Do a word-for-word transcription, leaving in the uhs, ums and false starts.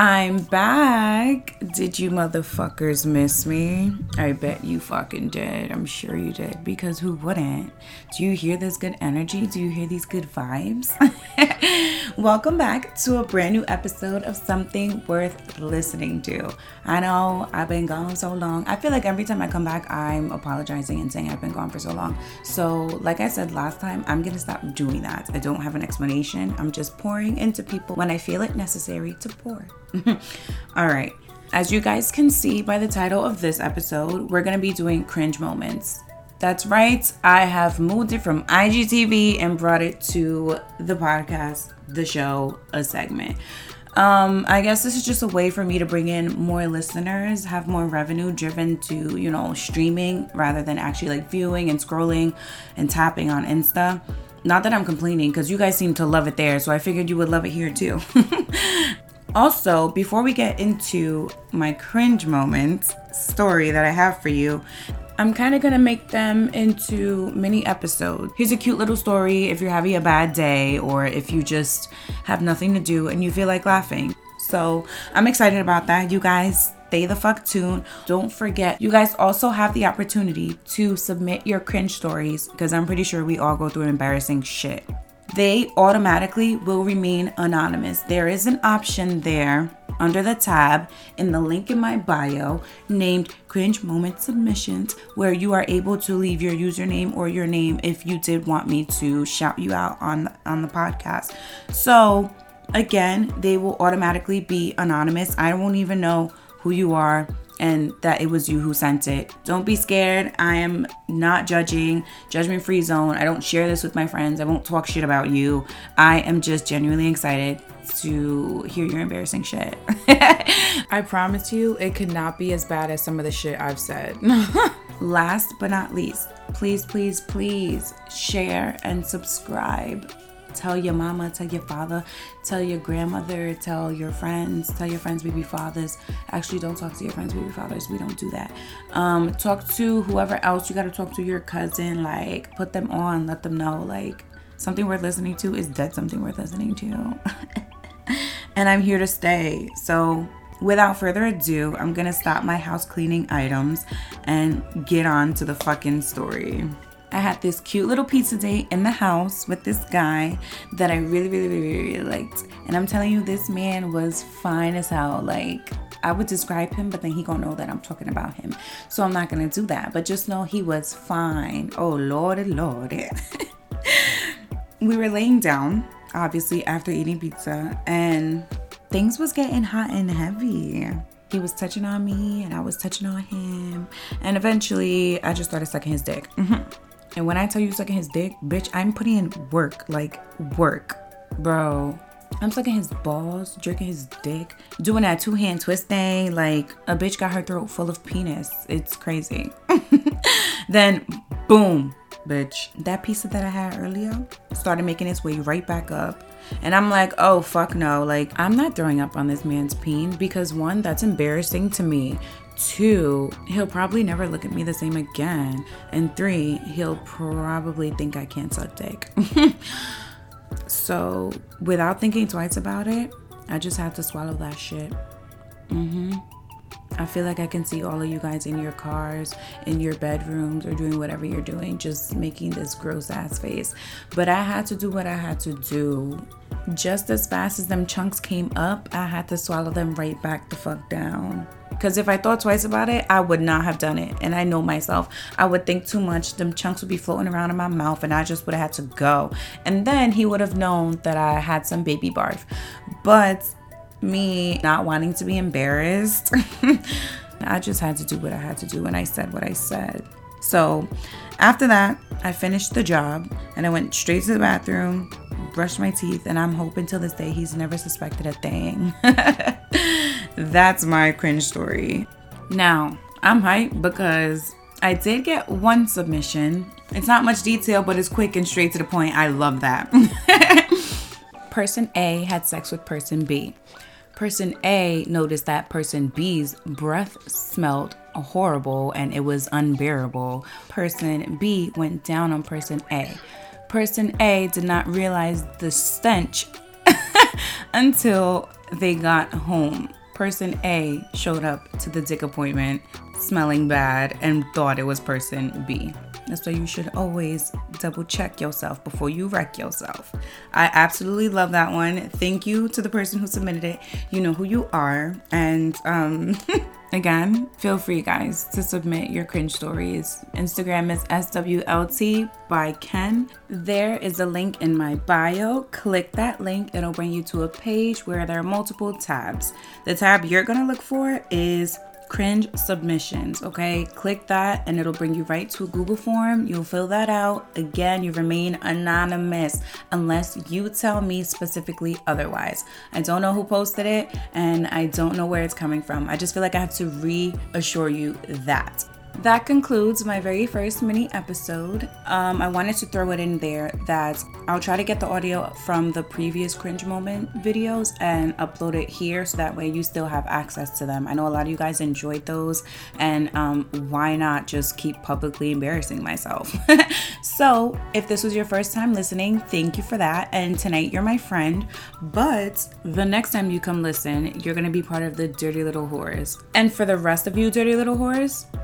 I'm back. Did you motherfuckers miss me? I bet you fucking did. I'm sure you did, because who wouldn't? Do you hear this good energy? Do you hear these good vibes? Welcome back to a brand new episode of Something Worth Listening To. I know I've been gone so long. I feel like every time I come back, I'm apologizing and saying I've been gone for so long. So like I said last time, I'm gonna stop doing that. I don't have an explanation. I'm just pouring into people when I feel it necessary to pour. All right, as you guys can see by the title of this episode, we're going to be doing cringe moments. That's right, I have moved it from I G T V and brought it to the podcast, the show, a segment. Um, I guess this is just a way for me to bring in more listeners, have more revenue driven to, you know, streaming rather than actually like viewing and scrolling and tapping on Insta. Not that I'm complaining, because you guys seem to love it there, so I figured you would love it here too. Also, before we get into my cringe moments story that I have for you, I'm kind of going to make them into mini episodes. Here's a cute little story if you're having a bad day or if you just have nothing to do and you feel like laughing. So I'm excited about that, you guys. Stay the fuck tuned. Don't forget, you guys also have the opportunity to submit your cringe stories, because I'm pretty sure we all go through embarrassing shit. They automatically will remain anonymous. There is an option there under the tab in the link in my bio named Cringe Moment Submissions, where you are able to leave your username or your name if you did want me to shout you out on, on the podcast. So again, they will automatically be anonymous. I won't even know who you are and that it was you who sent it. Don't be scared. I am not judging. Judgment-free zone. I don't share this with my friends. I won't talk shit about you. I am just genuinely excited to hear your embarrassing shit. I promise you, it could not be as bad as some of the shit I've said. Last but not least, please, please, please share and subscribe. Tell your mama, tell your father, tell your grandmother, tell your friends, tell your friends' baby fathers. Actually, don't talk to your friends' baby fathers. We don't do that. Um, talk to whoever else you got to talk to, your cousin. Like, put them on. Let them know, like, Something Worth Listening To is dead something worth listening to. And I'm here to stay. So without further ado, I'm going to stop my house cleaning items and get on to the fucking story. I had this cute little pizza date in the house with this guy that I really, really, really, really liked. And I'm telling you, this man was fine as hell. Like, I would describe him, but then he gonna know that I'm talking about him. So I'm not gonna do that. But just know he was fine. Oh, Lordy, Lordy. We were laying down, obviously, after eating pizza. And things was getting hot and heavy. He was touching on me, and I was touching on him. And eventually, I just started sucking his dick. Mm-hmm. And when I tell you sucking his dick, bitch, I'm putting in work, like work, bro. I'm sucking his balls, jerking his dick, doing that two-hand twist thing. Like, a bitch got her throat full of penis. It's crazy. Then, boom, bitch. That pizza that I had earlier started making its way right back up. And I'm like, oh, fuck no. Like, I'm not throwing up on this man's peen, because one, that's embarrassing to me. Two, he'll probably never look at me the same again. And three, he'll probably think I can't suck dick. So without thinking twice about it, I just have to swallow that shit. Mm-hmm. I feel like I can see all of you guys in your cars, in your bedrooms, or doing whatever you're doing, just making this gross ass face. But I had to do what I had to do. Just as fast as them chunks came up, I had to swallow them right back the fuck down. Because if I thought twice about it, I would not have done it. And I know myself. I would think too much. Them chunks would be floating around in my mouth, and I just would have had to go. And then he would have known that I had some baby barf. But me not wanting to be embarrassed, I just had to do what I had to do, and I said what I said. So after that, I finished the job, and I went straight to the bathroom, brushed my teeth, and I'm hoping till this day he's never suspected a thing. That's my cringe story. Now, I'm hyped because I did get one submission. It's not much detail, but it's quick and straight to the point. I love that. Person A had sex with person B. Person A noticed that person B's breath smelled horrible and it was unbearable. Person B went down on person A. Person A did not realize the stench until they got home. Person A showed up to the dick appointment smelling bad and thought it was person B. That's why you should always double check yourself before you wreck yourself. I absolutely love that one. Thank you to the person who submitted it. You know who you are. And um, again, feel free guys to submit your cringe stories. Instagram is S W L T by Ken. There is a link in my bio. Click that link. It'll bring you to a page where there are multiple tabs. The tab you're going to look for is cringe submissions, okay? Click that and it'll bring you right to a Google form. You'll fill that out. Again, you remain anonymous unless you tell me specifically otherwise. I don't know who posted it and I don't know where it's coming from. I just feel like I have to reassure you that. That concludes my very first mini episode. Um, I wanted to throw it in there that I'll try to get the audio from the previous cringe moment videos and upload it here so that way you still have access to them. I know a lot of you guys enjoyed those, and um, why not just keep publicly embarrassing myself? So if this was your first time listening, thank you for that. And tonight you're my friend, but the next time you come listen, you're going to be part of the Dirty Little Whores. And for the rest of you Dirty Little Whores,